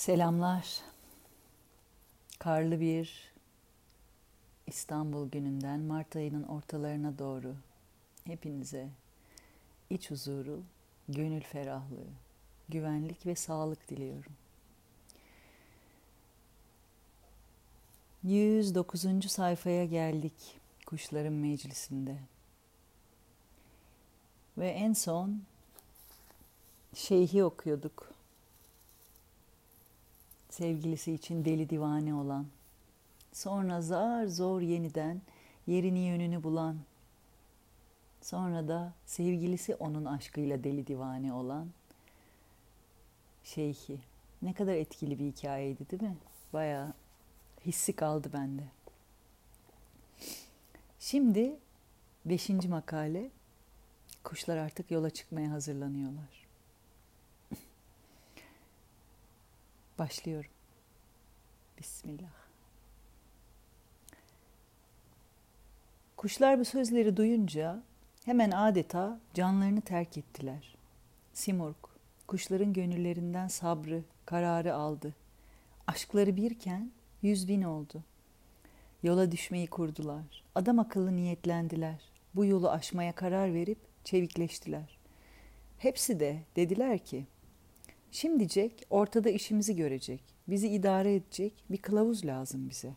Selamlar. Karlı bir İstanbul gününden Mart ayının ortalarına doğru hepinize iç huzuru, gönül ferahlığı, güvenlik ve sağlık diliyorum. 109. sayfaya geldik Kuşların Meclisi'nde. Ve en son şeyhi okuyorduk. Sevgilisi için deli divane olan, sonra zar zor yeniden yerini yönünü bulan, sonra da sevgilisi onun aşkıyla deli divane olan şeyhi. Ne kadar etkili bir hikayeydi değil mi? Bayağı hissi kaldı bende. Şimdi 5. makale, kuşlar artık yola çıkmaya hazırlanıyorlar. Başlıyorum. Bismillah. Kuşlar bu sözleri duyunca hemen adeta canlarını terk ettiler. Simurg, kuşların gönüllerinden sabrı, kararı aldı. Aşkları birken 100.000 oldu. Yola düşmeyi kurdular. Adam akıllı niyetlendiler. Bu yolu aşmaya karar verip çevikleştiler. Hepsi de dediler ki, şimdi Jack ortada işimizi görecek, bizi idare edecek bir kılavuz lazım bize.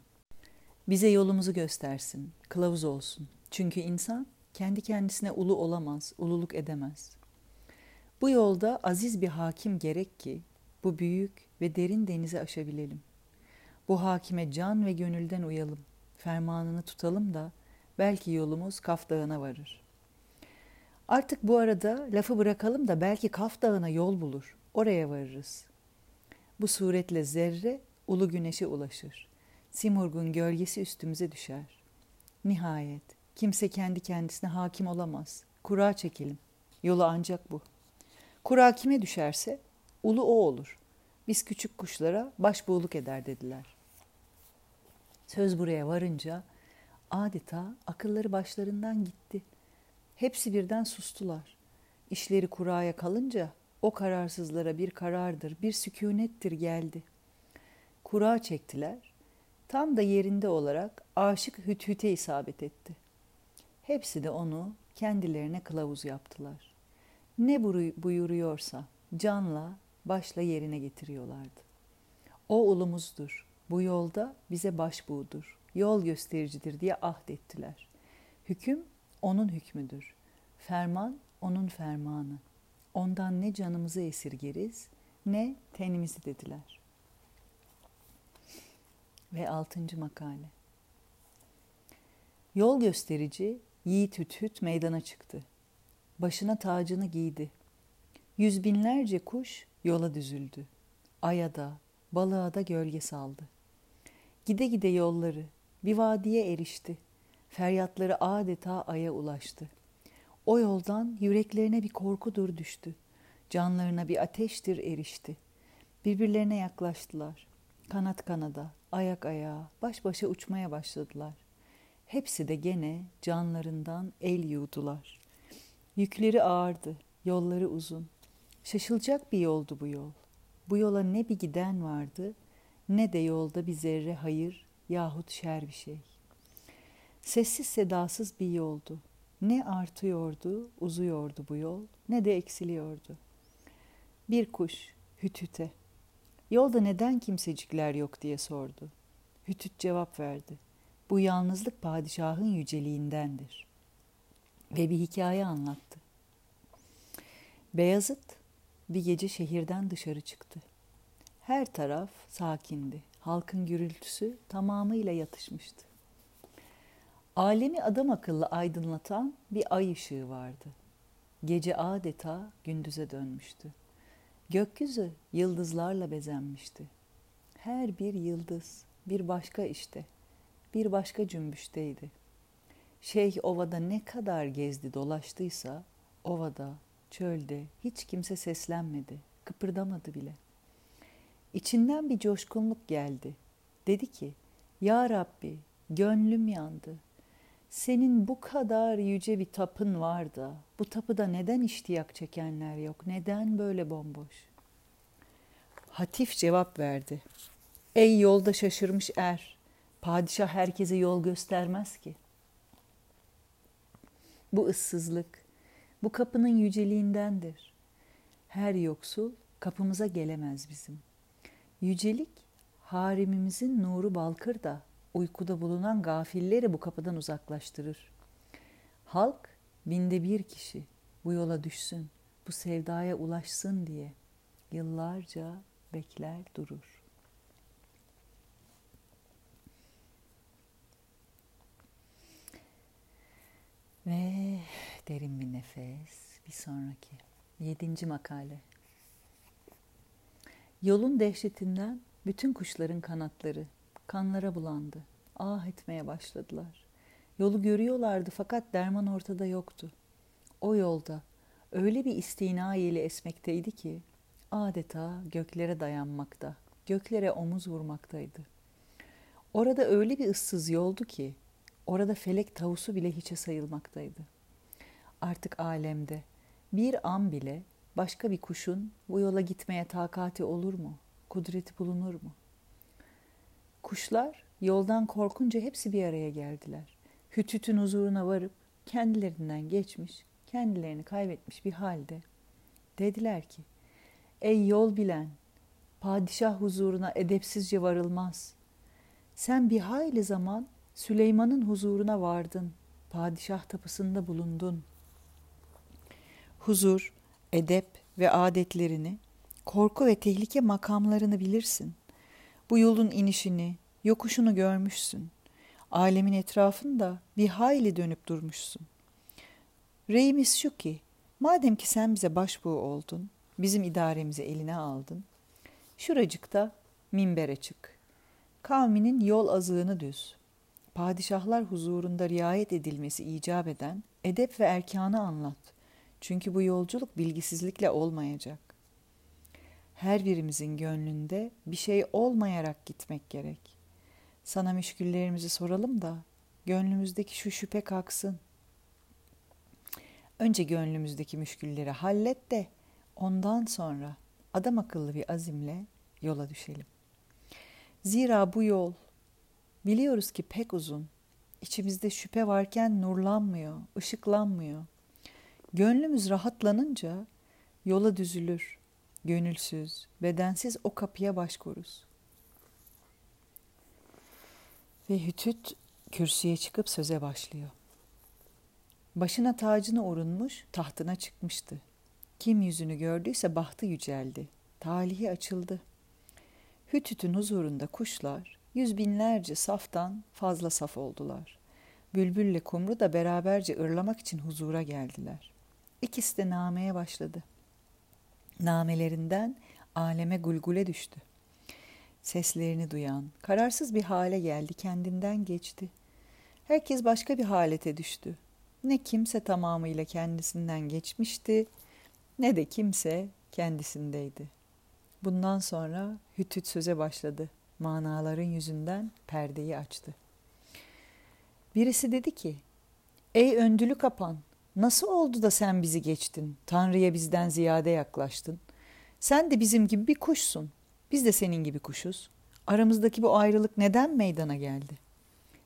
Bize yolumuzu göstersin, kılavuz olsun. Çünkü insan kendi kendisine ulu olamaz, ululuk edemez. Bu yolda aziz bir hakim gerek ki bu büyük ve derin denizi aşabilelim. Bu hakime can ve gönülden uyalım, fermanını tutalım da belki yolumuz Kaf Dağı'na varır. Artık bu arada lafı bırakalım da belki Kaf Dağı'na yol bulur. Oraya varırız. Bu suretle zerre ulu güneşe ulaşır. Simurg'un gölgesi üstümüze düşer. Nihayet kimse kendi kendisine hakim olamaz. Kura çekelim. Yolu ancak bu. Kura kime düşerse ulu o olur. Biz küçük kuşlara başbuğluk eder dediler. Söz buraya varınca adeta akılları başlarından gitti. Hepsi birden sustular. İşleri kuraya kalınca o kararsızlara bir karardır, bir sükûnettir geldi. Kura çektiler. Tam da yerinde olarak aşık Hüdhüd'e isabet etti. Hepsi de onu kendilerine kılavuz yaptılar. Ne buyuruyorsa canla, başla yerine getiriyorlardı. O ulumuzdur, bu yolda bize başbuğudur, yol göstericidir diye ahdettiler. Hüküm onun hükmüdür, ferman onun fermanı. Ondan ne canımızı esirgeriz, ne tenimizi dediler. Ve 6. makale. Yol gösterici yiğit Hüdhüd meydana çıktı. Başına tacını giydi. 100.000'lerce kuş yola düzüldü. Aya da, balığa da gölge saldı. Gide gide yolları bir vadiye erişti. Feryatları adeta aya ulaştı. O yoldan yüreklerine bir korkudur düştü. Canlarına bir ateştir erişti. Birbirlerine yaklaştılar. Kanat kanada, ayak ayağa, baş başa uçmaya başladılar. Hepsi de gene canlarından el yuvdular. Yükleri ağırdı, yolları uzun. Şaşılacak bir yoldu bu yol. Bu yola ne bir giden vardı, ne de yolda bir zerre hayır yahut şer bir şey. Sessiz sedasız bir yoldu. Ne artıyordu, uzuyordu bu yol, ne de eksiliyordu. Bir kuş, Hüdhüd'e, yolda neden kimsecikler yok diye sordu. Hüdhüd cevap verdi. Bu yalnızlık padişahın yüceliğindendir. Ve bir hikaye anlattı. Beyazıt bir gece şehirden dışarı çıktı. Her taraf sakindi. Halkın gürültüsü tamamıyla yatışmıştı. Alemi adam akıllı aydınlatan bir ay ışığı vardı. Gece adeta gündüze dönmüştü. Gökyüzü yıldızlarla bezenmişti. Her bir yıldız bir başka işte, bir başka cümbüşteydi. Şeyh ovada ne kadar gezdi dolaştıysa, ovada, çölde hiç kimse seslenmedi, kıpırdamadı bile. İçinden bir coşkunluk geldi. Dedi ki, "Ya Rabbi, gönlüm yandı. Senin bu kadar yüce bir tapın var da, bu tapıda neden iştiyak çekenler yok, neden böyle bomboş?" Hatif cevap verdi. Ey yolda şaşırmış er, padişah herkese yol göstermez ki. Bu ıssızlık, bu kapının yüceliğindendir. Her yoksul kapımıza gelemez bizim. Yücelik, harimimizin nuru balkır da uykuda bulunan gafilleri bu kapıdan uzaklaştırır. Halk binde bir kişi bu yola düşsün, bu sevdaya ulaşsın diye yıllarca bekler durur. Ve derin bir nefes. Bir sonraki 7. makale. Yolun dehşetinden bütün kuşların kanatları kanlara bulandı. Ah etmeye başladılar. Yolu görüyorlardı fakat derman ortada yoktu. O yolda öyle bir istina ile esmekteydi ki adeta göklere dayanmakta, göklere omuz vurmaktaydı. Orada öyle bir ıssız yoldu ki orada felek tavusu bile hiçe sayılmaktaydı. Artık alemde bir an bile başka bir kuşun bu yola gitmeye takati olur mu? Kudreti bulunur mu? Kuşlar yoldan korkunca hepsi bir araya geldiler. Hüdhüd'ün huzuruna varıp kendilerinden geçmiş, kendilerini kaybetmiş bir halde dediler ki, ey yol bilen, padişah huzuruna edepsizce varılmaz. Sen bir hayli zaman Süleyman'ın huzuruna vardın, padişah tapısında bulundun. Huzur, edep ve adetlerini, korku ve tehlike makamlarını bilirsin. Bu yolun inişini, yokuşunu görmüşsün. Alemin etrafında bir hayli dönüp durmuşsun. Reyimiz şu ki, madem ki sen bize başbuğ oldun, bizim idaremizi eline aldın, şuracıkta minbere çık. Kavminin yol azığını düz. Padişahlar huzurunda riayet edilmesi icap eden edep ve erkanı anlat. Çünkü bu yolculuk bilgisizlikle olmayacak. Her birimizin gönlünde bir şey olmayarak gitmek gerek. Sana müşküllerimizi soralım da gönlümüzdeki şu şüphe kalksın. Önce gönlümüzdeki müşkülleri hallet de ondan sonra adam akıllı bir azimle yola düşelim. Zira bu yol biliyoruz ki pek uzun. İçimizde şüphe varken nurlanmıyor, ışıklanmıyor. Gönlümüz rahatlanınca yola düzülür. Gönülsüz, bedensiz o kapıya başvururuz. Ve Hüdhüd kürsüye çıkıp söze başlıyor. Başına tacını orunmuş, tahtına çıkmıştı. Kim yüzünü gördüyse bahtı yüceldi, talihi açıldı. Hüdhüd'ün huzurunda kuşlar, yüz binlerce saftan fazla saf oldular. Bülbülle kumru da beraberce ırlamak için huzura geldiler. İkisi de nameye başladı. Namelerinden aleme gulgule düştü. Seslerini duyan, kararsız bir hale geldi, kendinden geçti. Herkes başka bir halete düştü. Ne kimse tamamıyla kendisinden geçmişti, ne de kimse kendisindeydi. Bundan sonra Hüdhüd söze başladı. Manaların yüzünden perdeyi açtı. Birisi dedi ki, ey öndülü kapan, nasıl oldu da sen bizi geçtin, Tanrı'ya bizden ziyade yaklaştın. Sen de bizim gibi bir kuşsun, biz de senin gibi kuşuz. Aramızdaki bu ayrılık neden meydana geldi?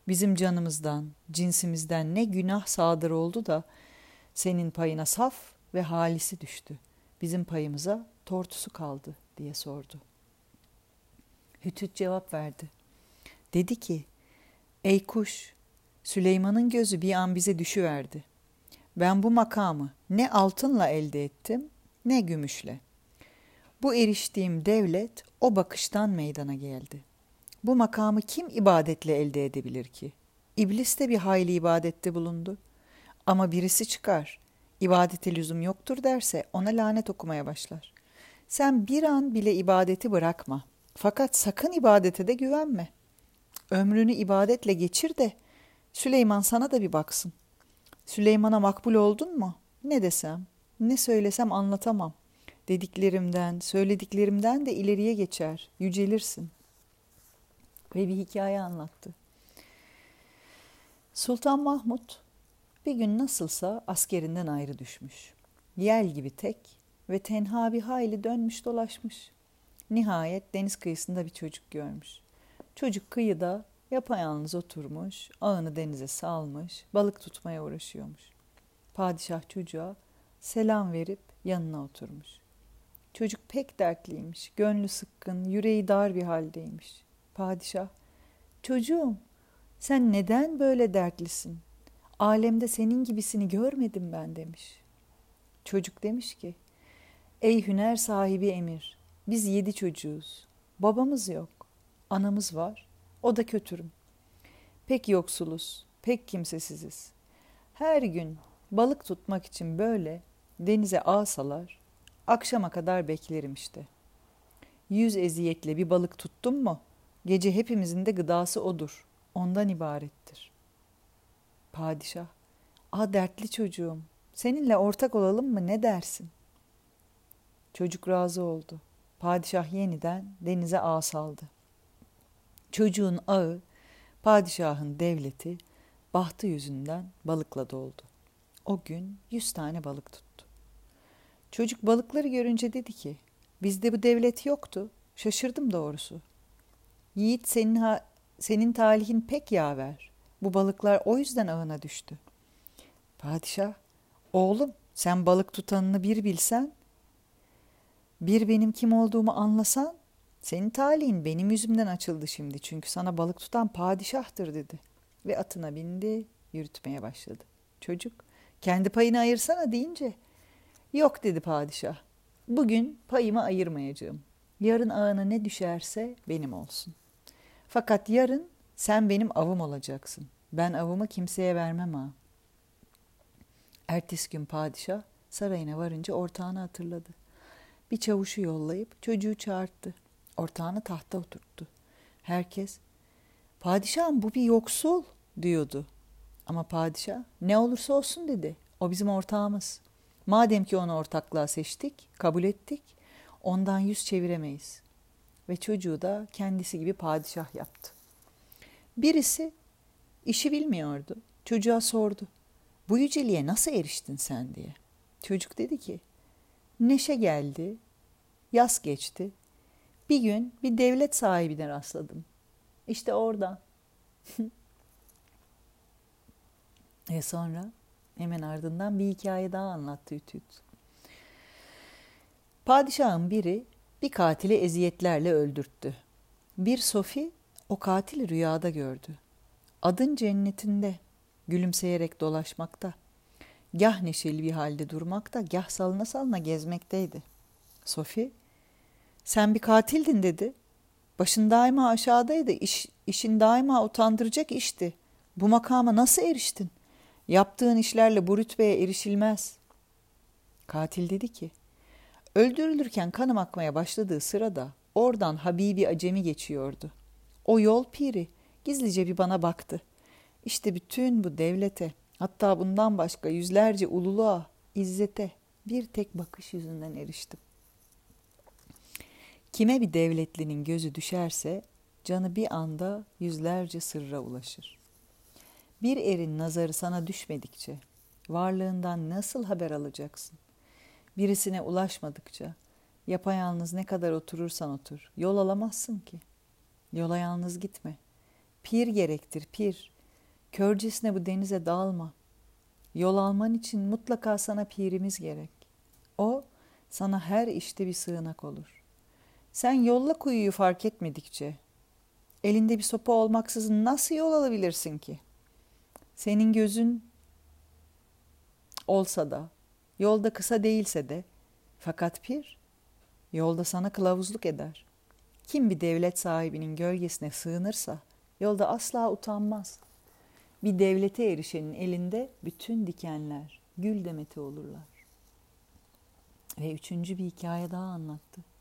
Bizim canımızdan, cinsimizden ne günah sadır oldu da senin payına saf ve halisi düştü. Bizim payımıza tortusu kaldı diye sordu. Hüdhüd cevap verdi. Dedi ki, ey kuş, Süleyman'ın gözü bir an bize düşüverdi. Ben bu makamı ne altınla elde ettim, ne gümüşle. Bu eriştiğim devlet o bakıştan meydana geldi. Bu makamı kim ibadetle elde edebilir ki? İblis de bir hayli ibadette bulundu. Ama birisi çıkar, ibadete lüzum yoktur derse ona lanet okumaya başlar. Sen bir an bile ibadeti bırakma. Fakat sakın ibadete de güvenme. Ömrünü ibadetle geçir de Süleyman sana da bir baksın. Süleyman'a makbul oldun mu? Ne desem, ne söylesem anlatamam. Dediklerimden, söylediklerimden de ileriye geçer, yücelirsin. Ve bir hikaye anlattı. Sultan Mahmut bir gün nasılsa askerinden ayrı düşmüş. Yel gibi tek ve tenha bir hayli dönmüş dolaşmış. Nihayet deniz kıyısında bir çocuk görmüş. Çocuk kıyıda yapayalnız oturmuş, ağını denize salmış, balık tutmaya uğraşıyormuş. Padişah çocuğa selam verip yanına oturmuş. Çocuk pek dertliymiş, gönlü sıkkın, yüreği dar bir haldeymiş. Padişah, "Çocuğum, sen neden böyle dertlisin? Alemde senin gibisini görmedim ben," demiş. Çocuk demiş ki, "Ey hüner sahibi emir, biz 7 çocuğuz. Babamız yok, anamız var, o da kötürüm. Pek yoksuluz, pek kimsesiziz. Her gün balık tutmak için böyle denize ağ salar, akşama kadar beklerim işte. 100 eziyetle bir balık tuttum mu, gece hepimizin de gıdası odur, ondan ibarettir." Padişah, "Ah dertli çocuğum, seninle ortak olalım mı, ne dersin?" Çocuk razı oldu. Padişah yeniden denize ağ saldı. Çocuğun ağı, padişahın devleti, bahtı yüzünden balıkla doldu. O gün 100 tane balık tuttu. Çocuk balıkları görünce dedi ki, "Bizde bu devlet yoktu, şaşırdım doğrusu. Yiğit senin talihin pek yaver. Bu balıklar o yüzden ağına düştü." Padişah, "Oğlum, sen balık tutanını bir bilsen, bir benim kim olduğumu anlasan, senin talihin benim yüzümden açıldı şimdi. Çünkü sana balık tutan padişahtır," dedi. Ve atına bindi, yürütmeye başladı. Çocuk, "Kendi payını ayırsana," deyince, "Yok," dedi padişah, "bugün payımı ayırmayacağım. Yarın ağına ne düşerse benim olsun. Fakat yarın sen benim avım olacaksın. Ben avımı kimseye vermem ha." Ertesi gün padişah sarayına varınca ortağını hatırladı. Bir çavuşu yollayıp çocuğu çağırttı. Ortağını tahta oturttu. Herkes, "Padişahım, bu bir yoksul," diyordu. Ama padişah, "Ne olursa olsun," dedi. "O bizim ortağımız. Madem ki onu ortaklığa seçtik, kabul ettik, ondan yüz çeviremeyiz." Ve çocuğu da kendisi gibi padişah yaptı. Birisi işi bilmiyordu. Çocuğa sordu, "Bu yüceliğe nasıl eriştin sen?" diye. Çocuk dedi ki, "Neşe geldi, yaz geçti. Bir gün bir devlet sahibine rastladım. İşte oradan." Ve sonra hemen ardından bir hikaye daha anlattı Hüdhüd. Padişahın biri bir katili eziyetlerle öldürttü. Bir sofi o katili rüyada gördü. Adın cennetinde, gülümseyerek dolaşmakta. Gah neşeli bir halde durmakta, gah salına salına gezmekteydi. Sofi, "Sen bir katildin," dedi. "Başın daima aşağıdaydı, işin daima utandıracak işti. Bu makama nasıl eriştin? Yaptığın işlerle bu rütbeye erişilmez." Katil dedi ki, "Öldürülürken kanım akmaya başladığı sırada oradan Habibi Acemi geçiyordu. O yol piri gizlice bir bana baktı. İşte bütün bu devlete, hatta bundan başka yüzlerce ululuğa, izzete bir tek bakış yüzünden eriştim." Kime bir devletlinin gözü düşerse canı bir anda yüzlerce sırra ulaşır. Bir erin nazarı sana düşmedikçe varlığından nasıl haber alacaksın? Birisine ulaşmadıkça yapayalnız ne kadar oturursan otur, yol alamazsın ki. Yola yalnız gitme. Pir gerektir, pir. Körcesine bu denize dalma. Yol alman için mutlaka sana pirimiz gerek. O sana her işte bir sığınak olur. Sen yolla kuyuyu fark etmedikçe elinde bir sopa olmaksızın nasıl yol alabilirsin ki? Senin gözün olsa da, yolda kısa değilse de, fakat pir yolda sana kılavuzluk eder. Kim bir devlet sahibinin gölgesine sığınırsa yolda asla utanmaz. Bir devlete erişenin elinde bütün dikenler, gül demeti olurlar. Ve 3. bir hikaye daha anlattı.